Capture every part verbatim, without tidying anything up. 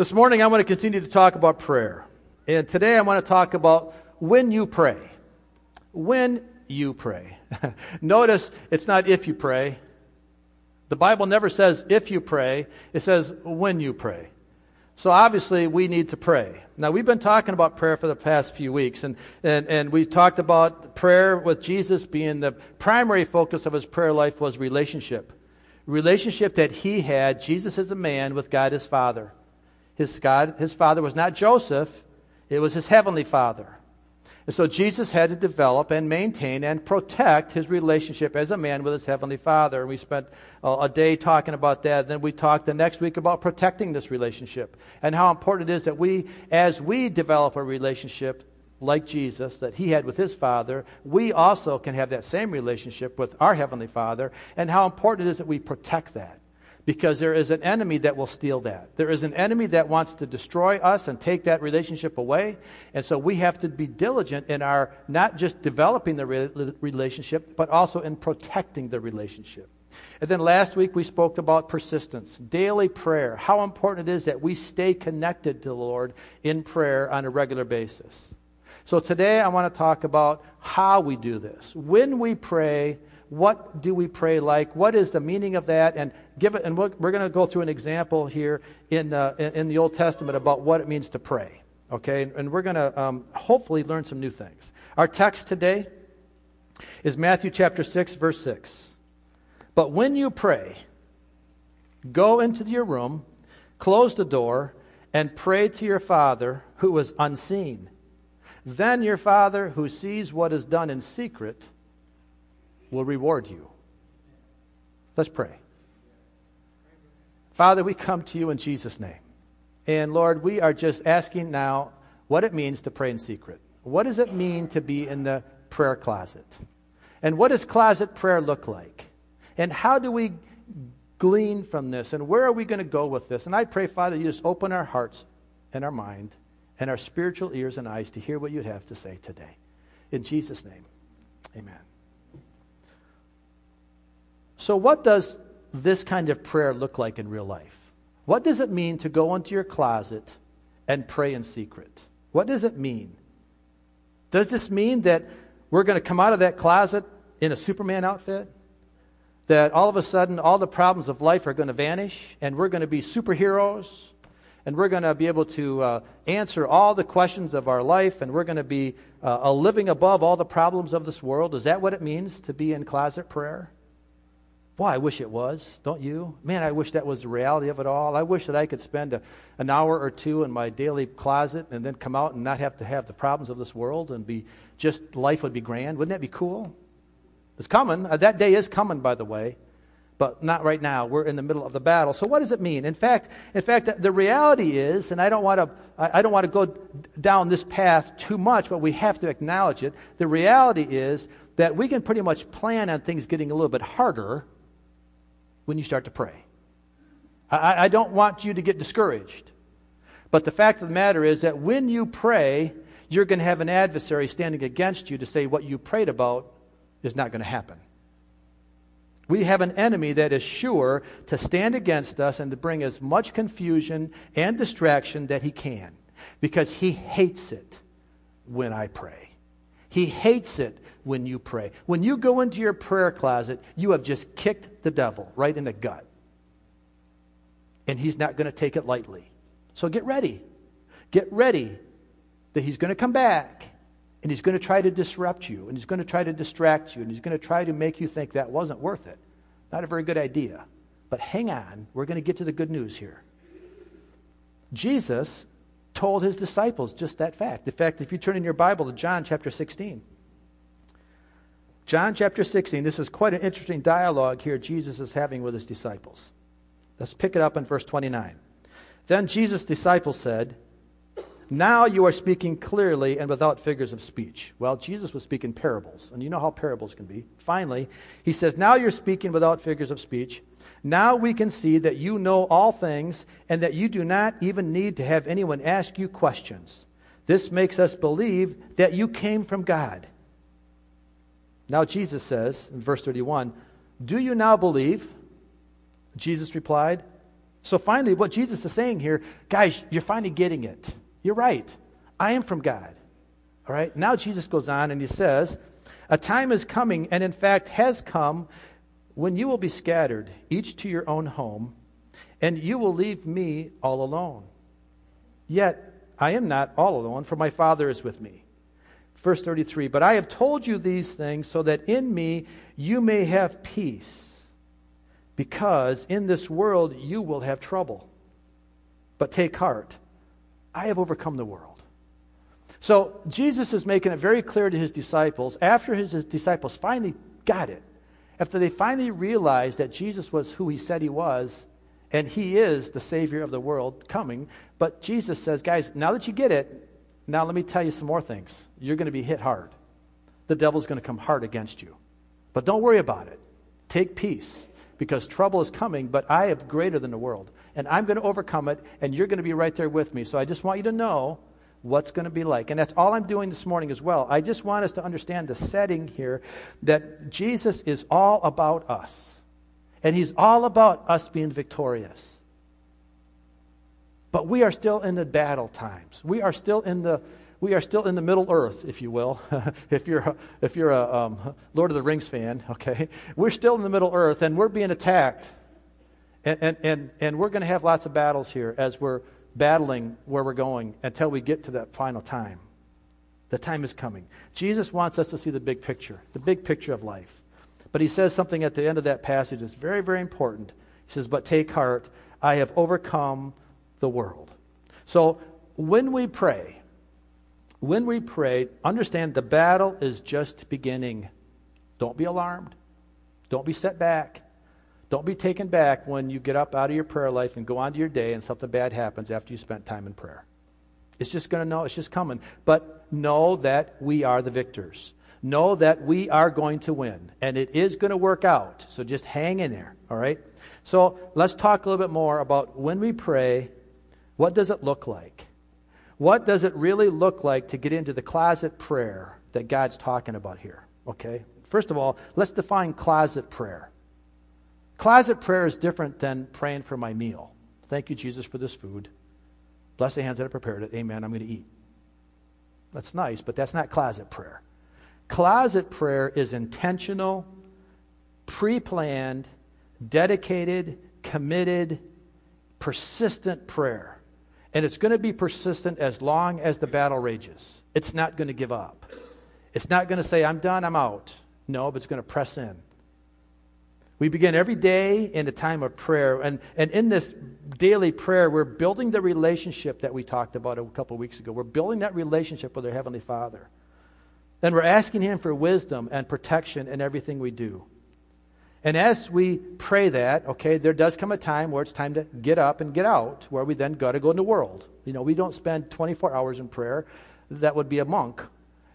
This morning I want to continue to talk about prayer. And today I want to talk about when you pray. When you pray. Notice it's not if you pray. The Bible never says if you pray. It says when you pray. So obviously we need to pray. Now we've been talking about prayer for the past few weeks. And, and, and we've talked about prayer with Jesus being the primary focus of his prayer life was relationship. Relationship that he had, Jesus as a man, with God his Father. His God, his Father was not Joseph. It was his heavenly Father. And so Jesus had to develop and maintain and protect his relationship as a man with his heavenly Father. And we spent uh, a day talking about that. Then we talked the next week about protecting this relationship and how important it is that we, as we develop a relationship like Jesus that he had with his Father, we also can have that same relationship with our heavenly Father, and how important it is that we protect that. Because there is an enemy that will steal that. There is an enemy that wants to destroy us and take that relationship away. And so we have to be diligent in our not just developing the re- relationship, but also in protecting the relationship. And then last week we spoke about persistence, daily prayer, how important it is that we stay connected to the Lord in prayer on a regular basis. So today I want to talk about how we do this. When we pray, what do we pray like? What is the meaning of that? And give it. And we're, we're going to go through an example here in uh, in the Old Testament about what it means to pray. Okay, and, and we're going to um, hopefully learn some new things. Our text today is Matthew chapter six, verse six. But when you pray, go into your room, close the door, and pray to your Father who is unseen. Then your Father who sees what is done in secret will reward you. Let's pray. Father, we come to you in Jesus' name. And Lord, we are just asking now what it means to pray in secret. What does it mean to be in the prayer closet? And what does closet prayer look like? And how do we glean from this? And where are we going to go with this? And I pray, Father, you just open our hearts and our mind and our spiritual ears and eyes to hear what you'd have to say today. In Jesus' name, amen. So what does this kind of prayer look like in real life? What does it mean to go into your closet and pray in secret? What does it mean? Does this mean that we're going to come out of that closet in a Superman outfit? That all of a sudden all the problems of life are going to vanish and we're going to be superheroes and we're going to be able to uh, answer all the questions of our life and we're going to be uh, living above all the problems of this world? Is that what it means to be in closet prayer? Well, I wish it was, don't you? Man, I wish that was the reality of it all. I wish that I could spend a, an hour or two in my daily closet and then come out and not have to have the problems of this world and be just, life would be grand. Wouldn't that be cool? It's coming. That day is coming, by the way, but not right now. We're in the middle of the battle. So what does it mean? In fact, in fact, the reality is, and I don't want to, I don't want to go down this path too much, but we have to acknowledge it. The reality is that we can pretty much plan on things getting a little bit harder when you start to pray. I, I don't want you to get discouraged. But the fact of the matter is that when you pray, you're going to have an adversary standing against you to say what you prayed about is not going to happen. We have an enemy that is sure to stand against us and to bring as much confusion and distraction that he can. Because he hates it when I pray. He hates it when you pray. When you go into your prayer closet, you have just kicked the devil right in the gut. And he's not going to take it lightly. So get ready. Get ready that he's going to come back and he's going to try to disrupt you and he's going to try to distract you and he's going to try to make you think that wasn't worth it. Not a very good idea. But hang on, we're going to get to the good news here. Jesus told his disciples just that fact. In fact, if you turn in your Bible to John chapter sixteen, John chapter sixteen, this is quite an interesting dialogue here Jesus is having with his disciples. Let's pick it up in verse twenty-nine. Then Jesus' disciples said, "Now you are speaking clearly and without figures of speech." Well, Jesus was speaking parables, and you know how parables can be. Finally, he says, "Now you're speaking without figures of speech. Now we can see that you know all things and that you do not even need to have anyone ask you questions. This makes us believe that you came from God." Now Jesus says, in verse thirty-one, "Do you now believe?" Jesus replied, So finally, what Jesus is saying here, guys, you're finally getting it. You're right. I am from God. All right. Now Jesus goes on and he says, a time is coming, and in fact has come, when you will be scattered, each to your own home, and you will leave me all alone. Yet I am not all alone, for my Father is with me. Verse thirty-three, but I have told you these things so that in me you may have peace, because in this world you will have trouble. But take heart, I have overcome the world. So Jesus is making it very clear to his disciples, after his, his disciples finally got it, after they finally realized that Jesus was who he said he was, and he is the Savior of the world coming. But Jesus says, guys, now that you get it, now let me tell you some more things. You're going to be hit hard. The devil's going to come hard against you. But don't worry about it. Take peace, because trouble is coming, but I am greater than the world. And I'm going to overcome it, and you're going to be right there with me. So I just want you to know what's going to be like. And that's all I'm doing this morning as well. I just want us to understand the setting here, that Jesus is all about us. And he's all about us being victorious. But we are still in the battle times. We are still in the we are still in the Middle Earth, if you will. if you're a, if you're a um, Lord of the Rings fan, okay, we're still in the Middle Earth, and we're being attacked, and and and, and we're going to have lots of battles here as we're battling where we're going until we get to that final time. The time is coming. Jesus wants us to see the big picture, the big picture of life. But he says something at the end of that passage that's very, very important. He says, "But take heart, I have overcome the world." So when we pray, when we pray, understand the battle is just beginning. Don't be alarmed. Don't be set back. Don't be taken back when you get up out of your prayer life and go on to your day and something bad happens after you spent time in prayer. It's just going to know, it's just coming. But know that we are the victors. Know that we are going to win, and it is going to work out. So just hang in there, all right? So let's talk a little bit more about when we pray, what does it look like? What does it really look like to get into the closet prayer that God's talking about here, okay? First of all, let's define closet prayer. Closet prayer is different than praying for my meal. Thank you, Jesus, for this food. Bless the hands that have prepared it. Amen, I'm going to eat. That's nice, but that's not closet prayer. Closet prayer is intentional, pre-planned, dedicated, committed, persistent prayer. And it's going to be persistent as long as the battle rages. It's not going to give up. It's not going to say, I'm done, I'm out. No, but it's going to press in. We begin every day in a time of prayer. And, and in this daily prayer, we're building the relationship that we talked about a couple weeks ago. We're building that relationship with our Heavenly Father. Then we're asking him for wisdom and protection in everything we do. And as we pray that, okay, there does come a time where it's time to get up and get out, where we then got to go in the world. You know, we don't spend twenty-four hours in prayer. That would be a monk.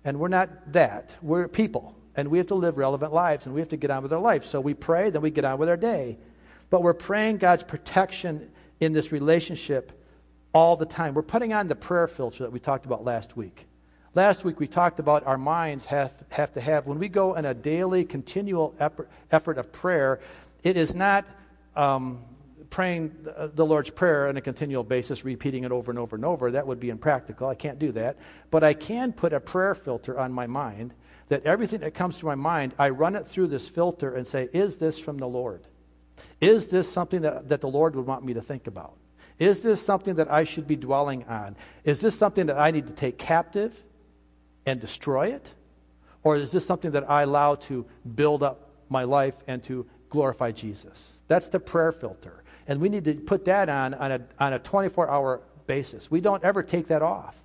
And we're not that. We're people. And we have to live relevant lives, and we have to get on with our life. So we pray, then we get on with our day. But we're praying God's protection in this relationship all the time. We're putting on the prayer filter that we talked about last week. Last week we talked about our minds have, have to have, when we go in a daily, continual effort, effort of prayer, it is not um, praying the, the Lord's Prayer on a continual basis, repeating it over and over and over. That would be impractical. I can't do that. But I can put a prayer filter on my mind, that everything that comes to my mind, I run it through this filter and say, is this from the Lord? Is this something that, that the Lord would want me to think about? Is this something that I should be dwelling on? Is this something that I need to take captive and destroy it? Or is this something that I allow to build up my life and to glorify Jesus? That's the prayer filter. And we need to put that on on a on a twenty-four hour basis. We don't ever take that off.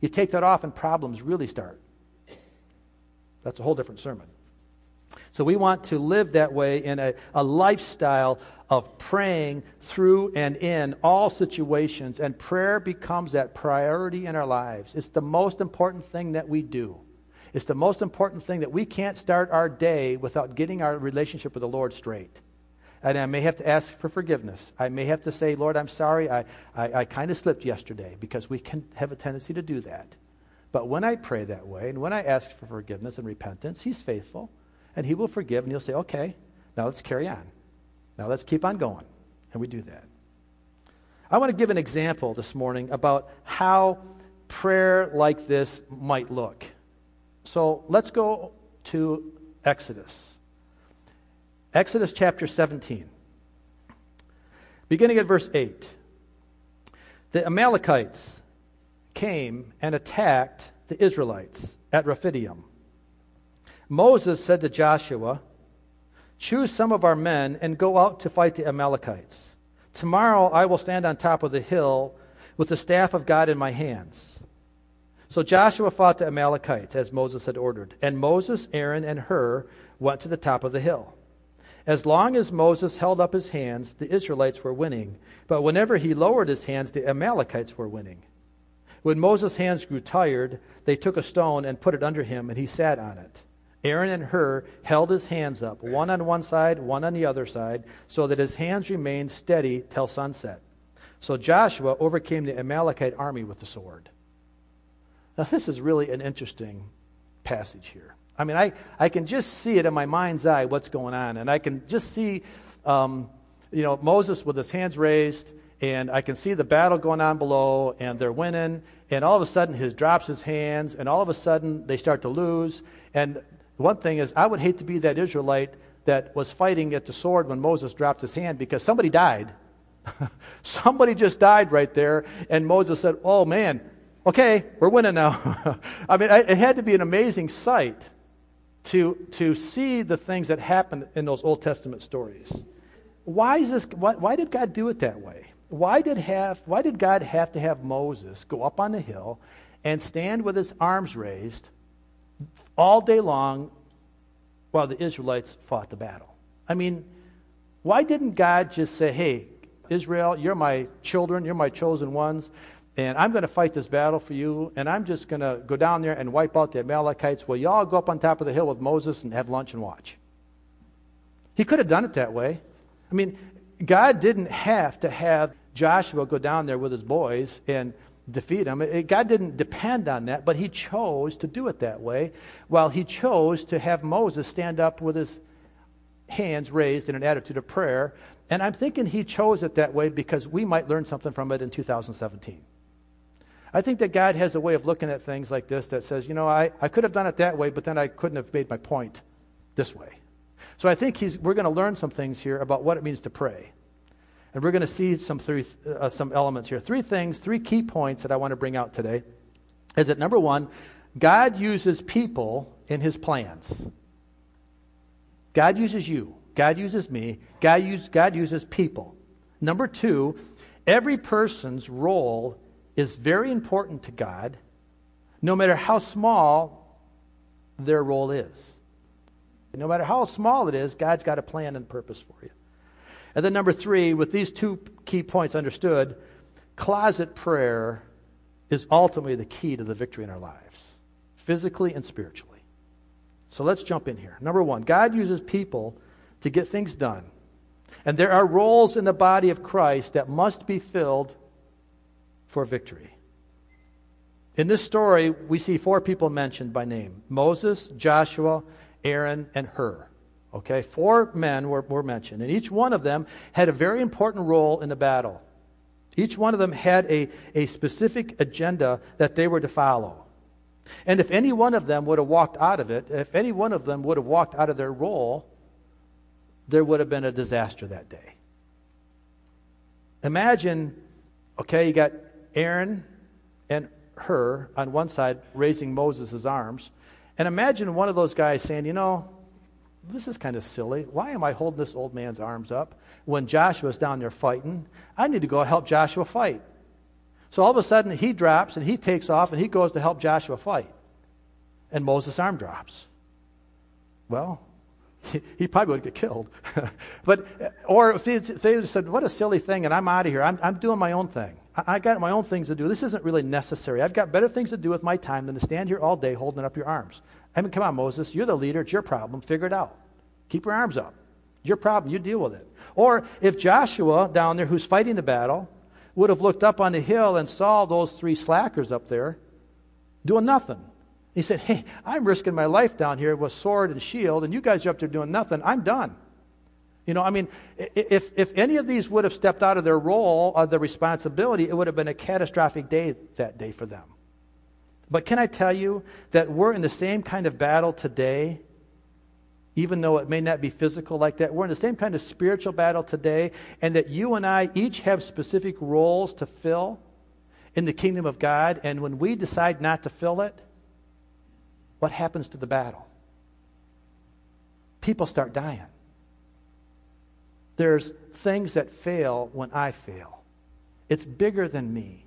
You take that off and problems really start. That's a whole different sermon. So we want to live that way in a, a lifestyle of praying through and in all situations, and prayer becomes that priority in our lives. It's the most important thing that we do. It's the most important thing that we can't start our day without getting our relationship with the Lord straight. And I may have to ask for forgiveness. I may have to say, Lord, I'm sorry, I, I, I kind of slipped yesterday, because we can have a tendency to do that. But when I pray that way, and when I ask for forgiveness and repentance, he's faithful, and he will forgive, and he'll say, okay, now let's carry on. Now let's keep on going. And we do that. I want to give an example this morning about how prayer like this might look. So let's go to Exodus. Exodus chapter seventeen. Beginning at verse eight. The Amalekites came and attacked the Israelites at Rephidim. Moses said to Joshua, "Choose some of our men and go out to fight the Amalekites. Tomorrow I will stand on top of the hill with the staff of God in my hands." So Joshua fought the Amalekites as Moses had ordered, and Moses, Aaron, and Hur went to the top of the hill. As long as Moses held up his hands, the Israelites were winning, but whenever he lowered his hands, the Amalekites were winning. When Moses' hands grew tired, they took a stone and put it under him, and he sat on it. Aaron and Hur held his hands up, one on one side, one on the other side, so that his hands remained steady till sunset. So Joshua overcame the Amalekite army with the sword. Now this is really an interesting passage here. I mean, I, I can just see it in my mind's eye what's going on, and I can just see, um, you know, Moses with his hands raised, and I can see the battle going on below, and they're winning, and all of a sudden he drops his hands, and all of a sudden they start to lose. And one thing is, I would hate to be that Israelite that was fighting at the sword when Moses dropped his hand, because somebody died. Somebody just died right there, and Moses said, "Oh man, okay, we're winning now." I mean, I, it had to be an amazing sight to to see the things that happened in those Old Testament stories. Why is this? Why, why did God do it that way? Why did have? Why did God have to have Moses go up on the hill and stand with his arms raised all day long while the Israelites fought the battle? I mean, why didn't God just say, "Hey, Israel, you're my children, you're my chosen ones, and I'm going to fight this battle for you, and I'm just going to go down there and wipe out the Amalekites. Well, y'all go up on top of the hill with Moses and have lunch and watch"? He could have done it that way. I mean, God didn't have to have Joshua go down there with his boys and defeat them. It, God didn't depend on that, but he chose to do it that way, while he chose to have Moses stand up with his hands raised in an attitude of prayer. And I'm thinking he chose it that way because we might learn something from it in two thousand seventeen. I think that God has a way of looking at things like this that says, you know, I, I could have done it that way, but then I couldn't have made my point this way. So I think he's, we're going to learn some things here about what it means to pray. And we're going to see some three, uh, some elements here. Three things, three key points that I want to bring out today is that, number one, God uses people in his plans. God uses you. God uses me. God, use, God uses people. Number two, every person's role is very important to God, no matter how small their role is. No matter how small it is, God's got a plan and purpose for you. And then number three, with these two key points understood, closet prayer is ultimately the key to the victory in our lives, physically and spiritually. So let's jump in here. Number one, God uses people to get things done. And there are roles in the body of Christ that must be filled for victory. In this story, we see four people mentioned by name: Moses, Joshua, Aaron, and Hur. Okay, four men were, were mentioned, and each one of them had a very important role in the battle. Each one of them had a, a specific agenda that they were to follow. And if any one of them would have walked out of it, if any one of them would have walked out of their role, there would have been a disaster that day. Imagine, okay, you got Aaron and Hur on one side raising Moses' arms. And imagine one of those guys saying, you know, this is kind of silly. Why am I holding this old man's arms up when Joshua's down there fighting? I need to go help Joshua fight. So all of a sudden he drops and he takes off and he goes to help Joshua fight. And Moses' arm drops. Well, he, he probably would get killed. But or if they, if they said, what a silly thing, and I'm out of here. I'm, I'm doing my own thing. I got my own things to do. This isn't really necessary. I've got better things to do with my time than to stand here all day holding up your arms. I mean, come on, Moses. You're the leader. It's your problem. Figure it out. Keep your arms up. Your problem. You deal with it. Or if Joshua down there, who's fighting the battle, would have looked up on the hill and saw those three slackers up there doing nothing. He said, hey, I'm risking my life down here with sword and shield, and you guys are up there doing nothing. I'm done. You know, I mean, if if any of these would have stepped out of their role or their responsibility, it would have been a catastrophic day that day for them. But can I tell you that we're in the same kind of battle today, even though it may not be physical like that. We're in the same kind of spiritual battle today, and that you and I each have specific roles to fill in the kingdom of God, and when we decide not to fill it, what happens to the battle? People start dying. There's things that fail when I fail. It's bigger than me.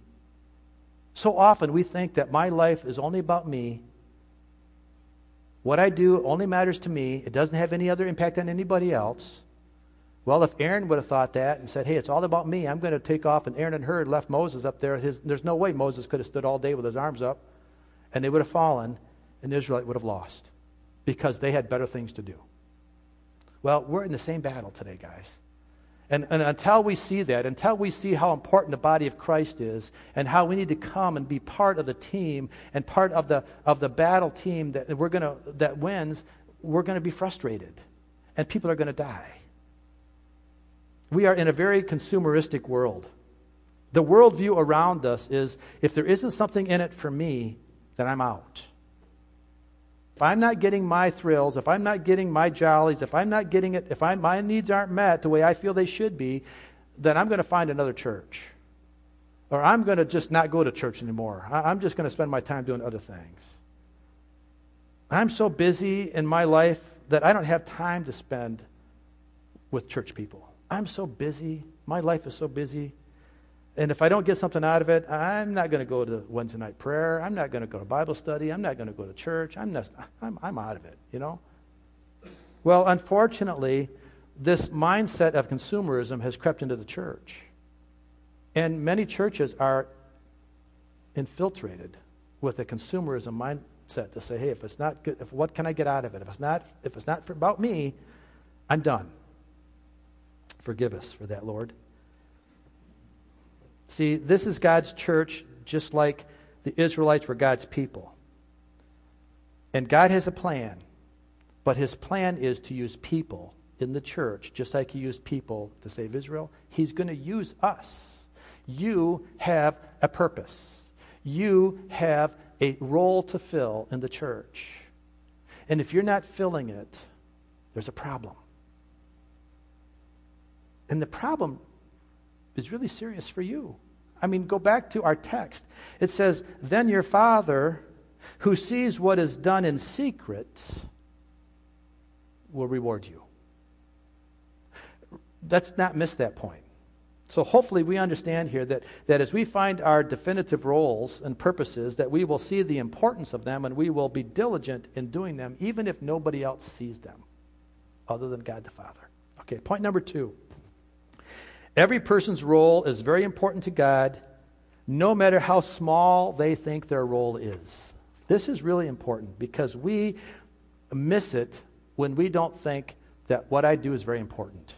So often we think that my life is only about me. What I do only matters to me. It doesn't have any other impact on anybody else. Well, if Aaron would have thought that and said, hey, it's all about me, I'm going to take off, and Aaron and Hur left Moses up there. His, there's no way Moses could have stood all day with his arms up, and they would have fallen, and the Israelite would have lost because they had better things to do. Well, we're in the same battle today, guys. And, and until we see that, until we see how important the body of Christ is and how we need to come and be part of the team and part of the of the battle team that we're gonna that wins, we're gonna be frustrated. And people are gonna die. We are in a very consumeristic world. The worldview around us is, if there isn't something in it for me, then I'm out. If I'm not getting my thrills, if I'm not getting my jollies, if I'm not getting it, if I, my needs aren't met the way I feel they should be, then I'm going to find another church. Or I'm going to just not go to church anymore. I, I'm just going to spend my time doing other things. I'm so busy in my life that I don't have time to spend with church people. I'm so busy. My life is so busy. And if I don't get something out of it, I'm not going to go to Wednesday night prayer. I'm not going to go to Bible study. I'm not going to go to church. I'm not, I'm, I'm out of it, you know? Well, unfortunately, this mindset of consumerism has crept into the church. And many churches are infiltrated with a consumerism mindset to say, hey, if it's not good, if, what can I get out of it? If it's not, if it's not for, about me, I'm done. Forgive us for that, Lord. See, this is God's church, just like the Israelites were God's people. And God has a plan, but his plan is to use people in the church, just like he used people to save Israel. He's going to use us. You have a purpose. You have a role to fill in the church. And if you're not filling it, there's a problem. And the problem is really serious for you. I mean, go back to our text. It says, then your Father, who sees what is done in secret, will reward you. Let's not miss that point. So hopefully we understand here that, that as we find our definitive roles and purposes, that we will see the importance of them and we will be diligent in doing them, even if nobody else sees them other than God the Father. Okay, point number two. Every person's role is very important to God, no matter how small they think their role is. This is really important because we miss it when we don't think that what I do is very important.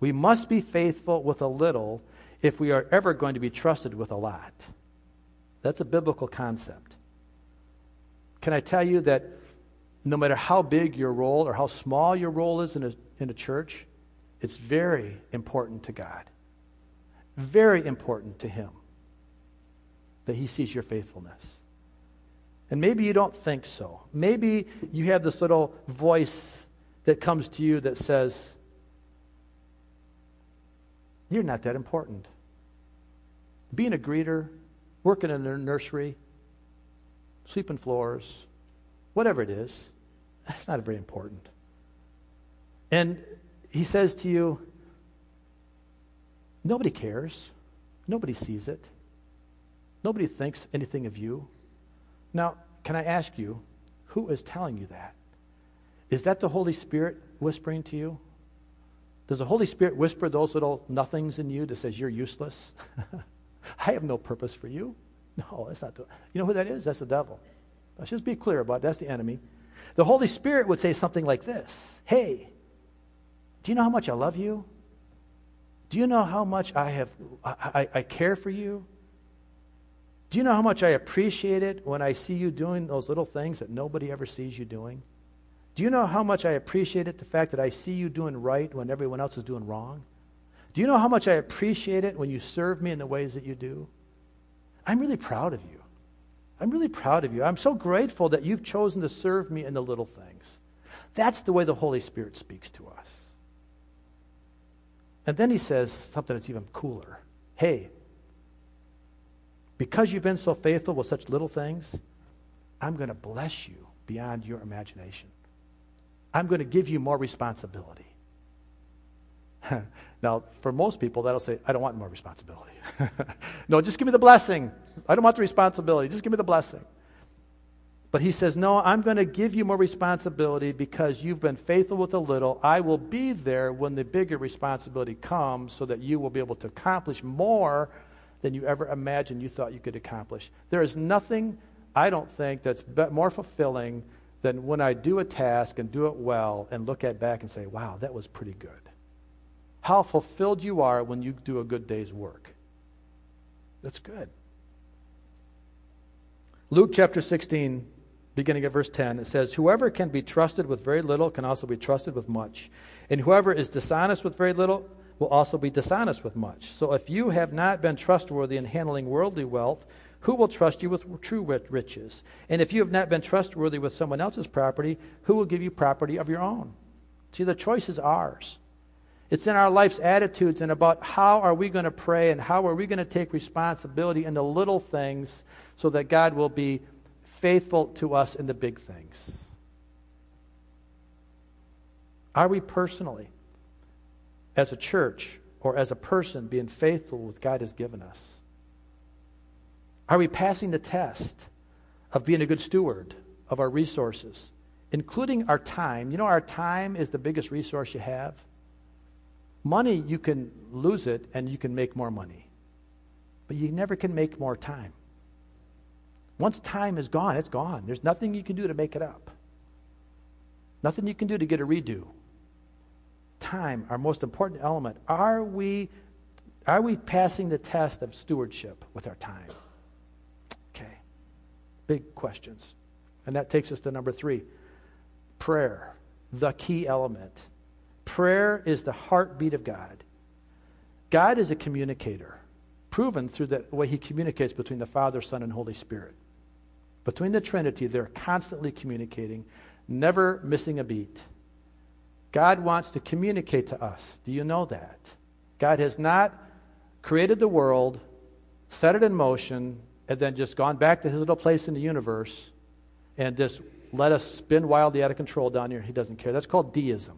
We must be faithful with a little if we are ever going to be trusted with a lot. That's a biblical concept. Can I tell you that no matter how big your role or how small your role is in a, in a church, it's very important to God, very important to him that he sees your faithfulness. And maybe you don't think so. Maybe you have this little voice that comes to you that says, you're not that important. Being a greeter, working in a nursery, sweeping floors, whatever it is, that's not very important. And he says to you, nobody cares. Nobody sees it. Nobody thinks anything of you. Now, can I ask you, who is telling you that? Is that the Holy Spirit whispering to you? Does the Holy Spirit whisper those little nothings in you that says you're useless? I have no purpose for you. No, that's not the, you know who that is? That's the devil. Let's just be clear about it. That's the enemy. The Holy Spirit would say something like this. Hey, do you know how much I love you? Do you know how much I have I, I, I care for you? Do you know how much I appreciate it when I see you doing those little things that nobody ever sees you doing? Do you know how much I appreciated the fact that I see you doing right when everyone else is doing wrong? Do you know how much I appreciate it when you serve me in the ways that you do? I'm really proud of you. I'm really proud of you. I'm so grateful that you've chosen to serve me in the little things. That's the way the Holy Spirit speaks to us. And then he says something that's even cooler. Hey, because you've been so faithful with such little things, I'm going to bless you beyond your imagination. I'm going to give you more responsibility. Now, for most people, that'll say, I don't want more responsibility. No, just give me the blessing. I don't want the responsibility. Just give me the blessing. But he says, no, I'm going to give you more responsibility because you've been faithful with a little. I will be there when the bigger responsibility comes so that you will be able to accomplish more than you ever imagined you thought you could accomplish. There is nothing, I don't think, that's more fulfilling than when I do a task and do it well and look at back and say, wow, that was pretty good. How fulfilled you are when you do a good day's work. That's good. Luke chapter sixteen, beginning at verse ten, it says, whoever can be trusted with very little can also be trusted with much. And whoever is dishonest with very little will also be dishonest with much. So if you have not been trustworthy in handling worldly wealth, who will trust you with true riches? And if you have not been trustworthy with someone else's property, who will give you property of your own? See, the choice is ours. It's in our life's attitudes and about how are we going to pray and how are we going to take responsibility in the little things so that God will be faithful to us in the big things. Are we personally, as a church or as a person, being faithful with what God has given us? Are we passing the test of being a good steward of our resources, including our time? You know, our time is the biggest resource you have. Money, you can lose it and you can make more money. But you never can make more time. Once time is gone, it's gone. There's nothing you can do to make it up. Nothing you can do to get a redo. Time, our most important element. Are we, are we passing the test of stewardship with our time? Okay. Big questions. And that takes us to number three. Prayer, the key element. Prayer is the heartbeat of God. God is a communicator, proven through the way he communicates between the Father, Son, and Holy Spirit. Between the Trinity, they're constantly communicating, never missing a beat. God wants to communicate to us. Do you know that? God has not created the world, set it in motion, and then just gone back to his little place in the universe and just let us spin wildly out of control down here. He doesn't care. That's called deism.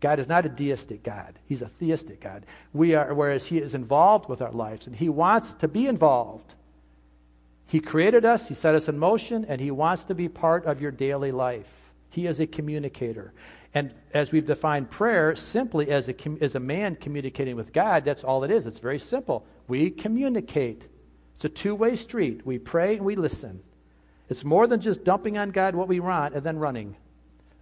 God is not a deistic God. He's a theistic God. We are, whereas he is involved with our lives, and he wants to be involved. He created us, he set us in motion, and he wants to be part of your daily life. He is a communicator. And as we've defined prayer, simply as a, as a man communicating with God, that's all it is. It's very simple. We communicate. It's a two-way street. We pray and we listen. It's more than just dumping on God what we want and then running.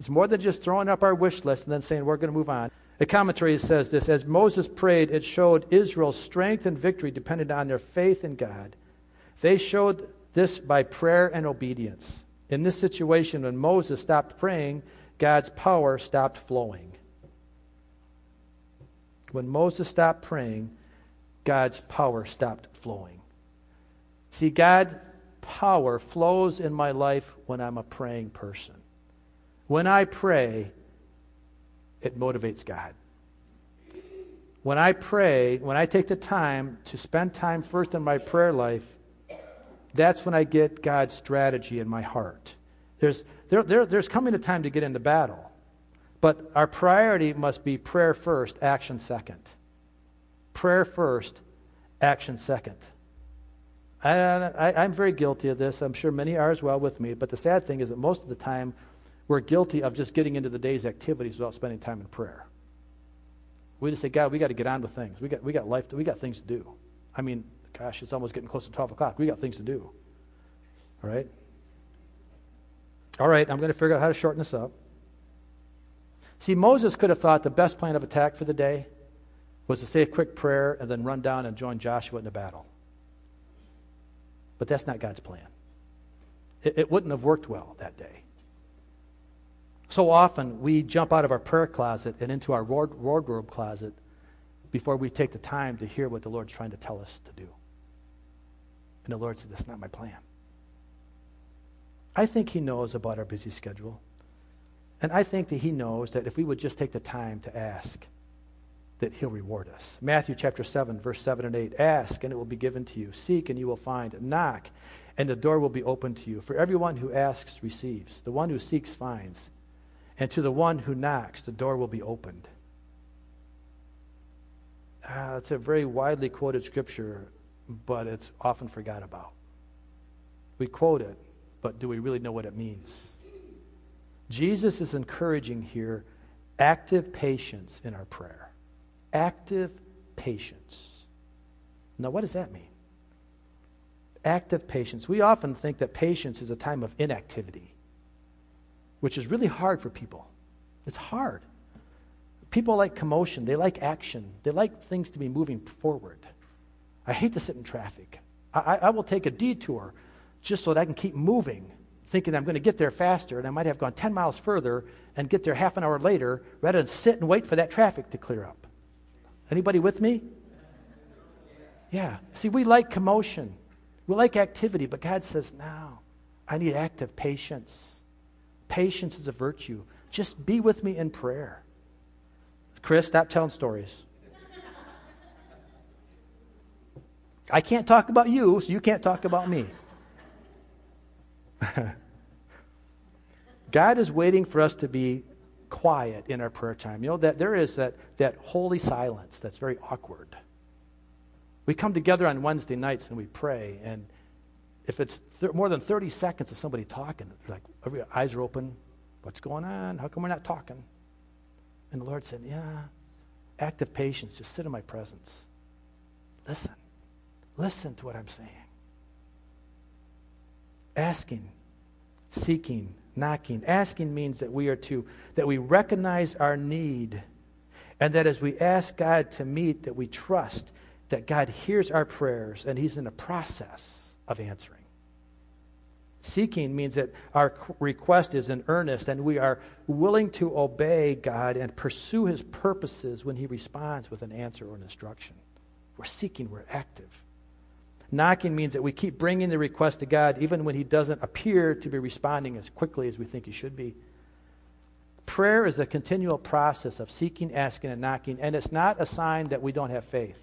It's more than just throwing up our wish list and then saying we're going to move on. The commentary says this, as Moses prayed, it showed Israel's strength and victory depended on their faith in God. They showed this by prayer and obedience. In this situation, when Moses stopped praying, God's power stopped flowing. When Moses stopped praying, God's power stopped flowing. See, God's power flows in my life when I'm a praying person. When I pray, it motivates God. When I pray, when I take the time to spend time first in my prayer life, that's when I get God's strategy in my heart. There's, there, there, there's coming a time to get into battle, but our priority must be prayer first, action second. Prayer first, action second. I, I, I'm very guilty of this. I'm sure many are as well with me, but the sad thing is that most of the time, we're guilty of just getting into the day's activities without spending time in prayer. We just say, God, we got to get on with things. We got we got life. To, we got things to do. I mean, gosh, it's almost getting close to twelve o'clock. We got things to do. All right. All right. I'm going to figure out how to shorten this up. See, Moses could have thought the best plan of attack for the day was to say a quick prayer and then run down and join Joshua in the battle. But that's not God's plan. It, it wouldn't have worked well that day. So often we jump out of our prayer closet and into our wardrobe closet before we take the time to hear what the Lord's trying to tell us to do. And the Lord said, that's not my plan. I think he knows about our busy schedule. And I think that he knows that if we would just take the time to ask, that he'll reward us. Matthew chapter seven, verse seven and eight, ask, and it will be given to you. Seek, and you will find. Knock, and the door will be opened to you. For everyone who asks receives. The one who seeks finds. And to the one who knocks, the door will be opened. Ah, it's a very widely quoted scripture, but it's often forgot about. We quote it, but do we really know what it means? Jesus is encouraging here active patience in our prayer. Active patience. Now, what does that mean? Active patience. We often think that patience is a time of inactivity, which is really hard for people. It's hard. People like commotion. They like action. They like things to be moving forward. I hate to sit in traffic. I, I, I will take a detour just so that I can keep moving, thinking I'm going to get there faster, and I might have gone ten miles further and get there half an hour later rather than sit and wait for that traffic to clear up. Anybody with me? Yeah. See, we like commotion. We like activity, but God says, no, I need active patience. Patience is a virtue. Just be with me in prayer. Chris, stop telling stories. I can't talk about you, so you can't talk about me. God is waiting for us to be quiet in our prayer time. You know, that there is that, that holy silence that's very awkward. We come together on Wednesday nights and we pray, and if it's th- more than thirty seconds of somebody talking, like, every eyes are open, what's going on? How come we're not talking? And the Lord said, yeah, active patience, just sit in my presence. Listen. Listen to what I'm saying. Asking, seeking, knocking. Asking means that we are to, that we recognize our need, and that as we ask God to meet, that we trust that God hears our prayers and he's in the process of answering. Seeking means that our request is in earnest and we are willing to obey God and pursue his purposes when he responds with an answer or an instruction. We're seeking, we're active. Knocking means that we keep bringing the request to God even when he doesn't appear to be responding as quickly as we think he should be. Prayer is a continual process of seeking, asking, and knocking, and it's not a sign that we don't have faith.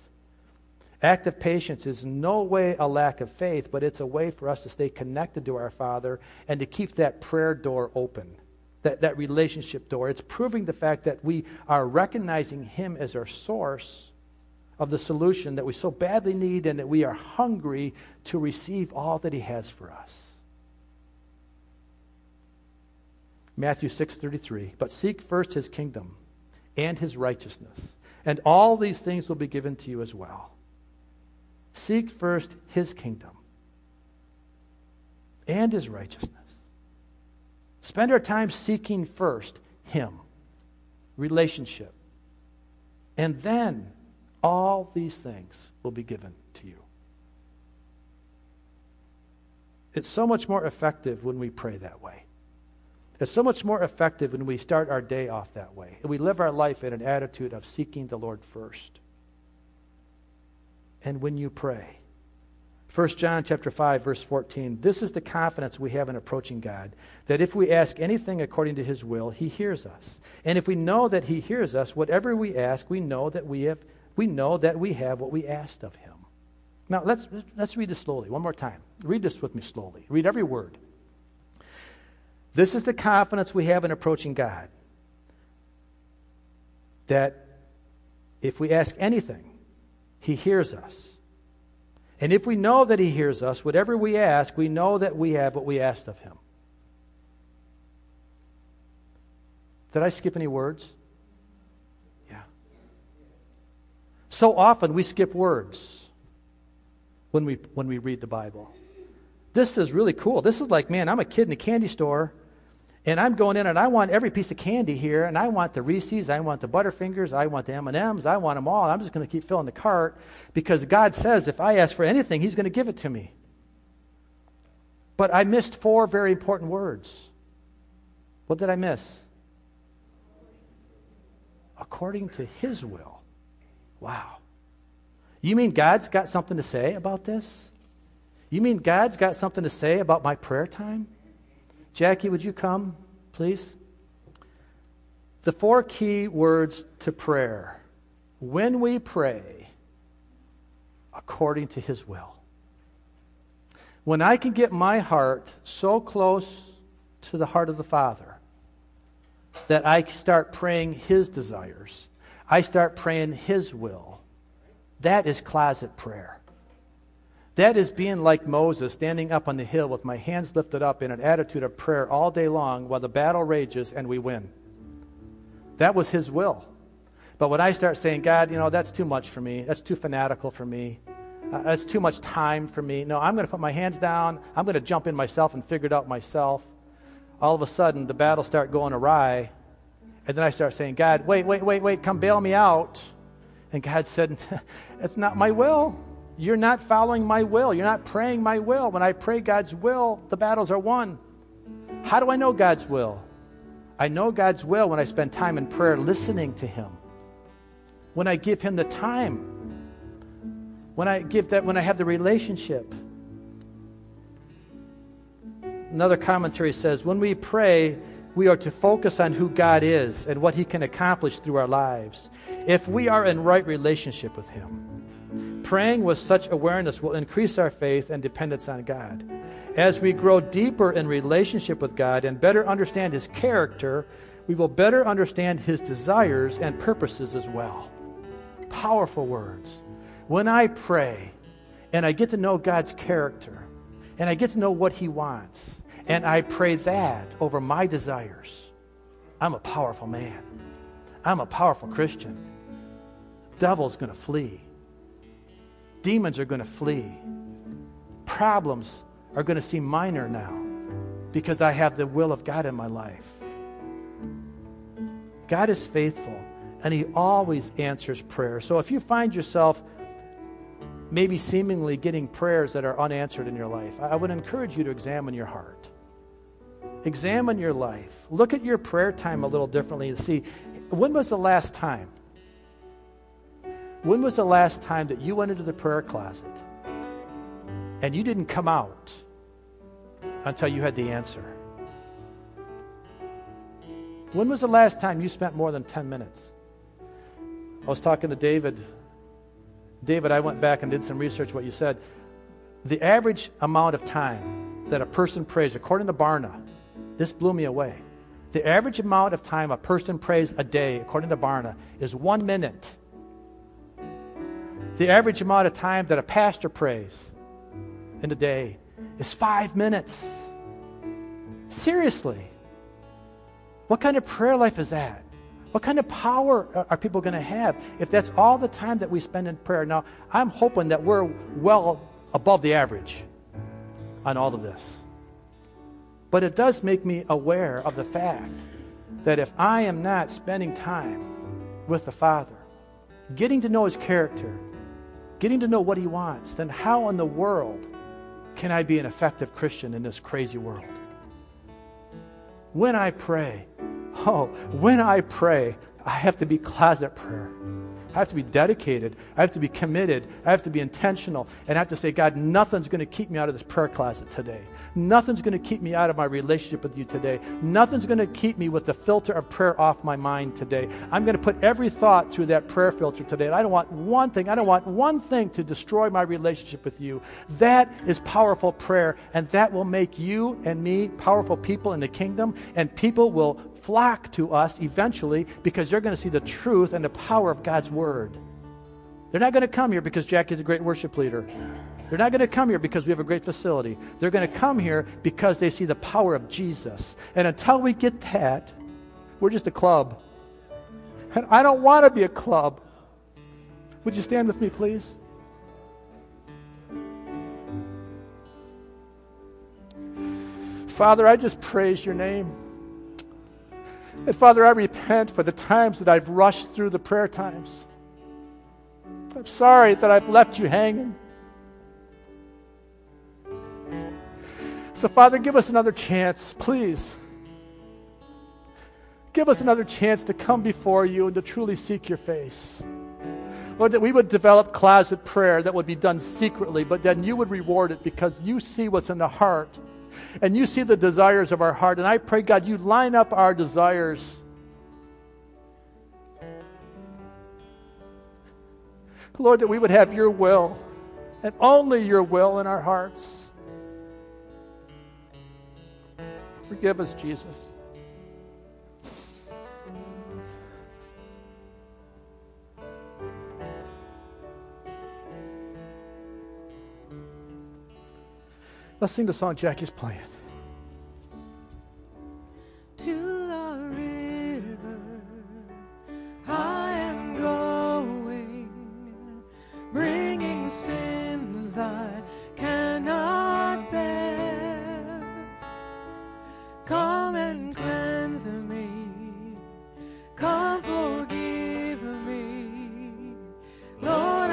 Active patience is no way a lack of faith, but it's a way for us to stay connected to our Father and to keep that prayer door open, that, that relationship door. It's proving the fact that we are recognizing him as our source of the solution that we so badly need and that we are hungry to receive all that he has for us. Matthew six thirty-three, but seek first his kingdom and his righteousness, and all these things will be given to you as well. Seek first his kingdom and his righteousness. Spend our time seeking first him, relationship, and then all these things will be given to you. It's so much more effective when we pray that way. It's so much more effective when we start our day off that way, and we live our life in an attitude of seeking the Lord first. And when you pray. First John chapter five, verse fourteen. This is the confidence we have in approaching God, that if we ask anything according to his will, he hears us. And if we know that he hears us, whatever we ask, we know that we have we know that we have what we asked of him. Now let's let's read this slowly. One more time. Read this with me slowly. Read every word. This is the confidence we have in approaching God, that if we ask anything, he hears us. And if we know that he hears us, whatever we ask, we know that we have what we asked of him. Did I skip any words? Yeah. So often we skip words when we when we read the Bible. This is really cool. This is like, man, I'm a kid in a candy store, and I'm going in and I want every piece of candy here, and I want the Reese's, I want the Butterfingers, I want the M and M's, I want them all. I'm just going to keep filling the cart because God says if I ask for anything, he's going to give it to me. But I missed four very important words. What did I miss? according to his will. Wow. You mean God's got something to say about this? You mean God's got something to say about my prayer time? Jackie, would you come, please? The four key words to prayer. When we pray, according to his will. When I can get my heart so close to the heart of the Father that I start praying his desires, I start praying his will, that is closet prayer. That is being like Moses, standing up on the hill with my hands lifted up in an attitude of prayer all day long while the battle rages and we win. That was his will. But when I start saying, God, you know, that's too much for me. That's too fanatical for me. Uh, that's too much time for me. No, I'm going to put my hands down. I'm going to jump in myself and figure it out myself. All of a sudden, the battle starts going awry. And then I start saying, God, wait, wait, wait, wait. Come bail me out. And God said, that's not my will. You're not following my will. You're not praying my will. When I pray God's will, the battles are won. How do I know God's will? I know God's will when I spend time in prayer listening to him. When I give him the time, when I give that, when I have the relationship. Another commentary says, when we pray, we are to focus on who God is and what he can accomplish through our lives. If we are in right relationship with him, praying with such awareness will increase our faith and dependence on God. As we grow deeper in relationship with God and better understand his character, we will better understand his desires and purposes as well. Powerful words. When I pray and I get to know God's character and I get to know what he wants and I pray that over my desires, I'm a powerful man. I'm a powerful Christian. The devil's going to flee. Demons are going to flee. Problems are going to seem minor now because I have the will of God in my life. God is faithful, and he always answers prayer. So if you find yourself maybe seemingly getting prayers that are unanswered in your life, I would encourage you to examine your heart. Examine your life. Look at your prayer time a little differently and see, when was the last time? When was the last time that you went into the prayer closet and you didn't come out until you had the answer? When was the last time you spent more than ten minutes? I was talking to David. David, I went back and did some research what you said. The average amount of time that a person prays, according to Barna, this blew me away. The average amount of time a person prays a day, according to Barna, is one minute. The average amount of time that a pastor prays in a day is five minutes. Seriously. What kind of prayer life is that? What kind of power are people going to have if that's all the time that we spend in prayer? Now, I'm hoping that we're well above the average on all of this. But it does make me aware of the fact that if I am not spending time with the Father, getting to know his character, getting to know what he wants, then how in the world can I be an effective Christian in this crazy world? When I pray, oh, when I pray, I have to be closet prayer. I have to be dedicated. I have to be committed. I have to be intentional. And I have to say, God, nothing's going to keep me out of this prayer closet today. Nothing's going to keep me out of my relationship with you today. Nothing's going to keep me with the filter of prayer off my mind today. I'm going to put every thought through that prayer filter today. And I don't want one thing, I don't want one thing to destroy my relationship with you. That is powerful prayer. And that will make you and me powerful people in the kingdom. And people will flock to us eventually because they're going to see the truth and the power of God's word. They're not going to come here because Jackie's a great worship leader. They're not going to come here because we have a great facility. They're going to come here because they see the power of Jesus. And until we get that, we're just a club. And I don't want to be a club. Would you stand with me, please? Father, I just praise your name. And Father, I repent for the times that I've rushed through the prayer times. I'm sorry that I've left you hanging. So Father, give us another chance, please. Give us another chance to come before you and to truly seek your face. Lord, that we would develop closet prayer that would be done secretly, but then you would reward it because you see what's in the heart and you see the desires of our heart. And I pray, God, you line up our desires. Lord, that we would have your will and only your will in our hearts. Forgive us, Jesus. Let's sing the song Jackie's playing. To the river I am going, bringing sins I cannot bear. Come and cleanse me, come forgive me, Lord.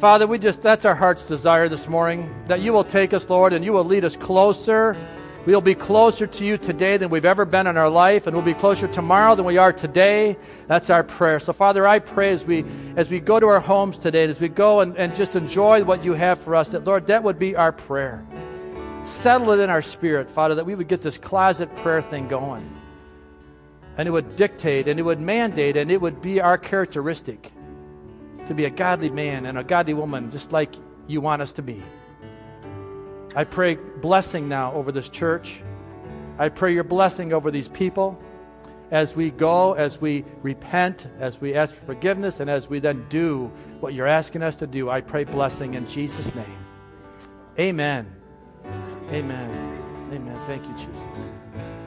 Father, we just, that's our heart's desire this morning, that you will take us, Lord, and you will lead us closer. We'll be closer to you today than we've ever been in our life, and we'll be closer tomorrow than we are today. That's our prayer. So, Father, I pray as we as we go to our homes today, and as we go and, and just enjoy what you have for us, that, Lord, that would be our prayer. Settle it in our spirit, Father, that we would get this closet prayer thing going. And it would dictate, and it would mandate, and it would be our characteristic to be a godly man and a godly woman, just like you want us to be. I pray blessing now over this church. I pray your blessing over these people as we go, as we repent, as we ask for forgiveness, and as we then do what you're asking us to do. I pray blessing in Jesus' name. Amen. Amen. Amen. Thank you, Jesus.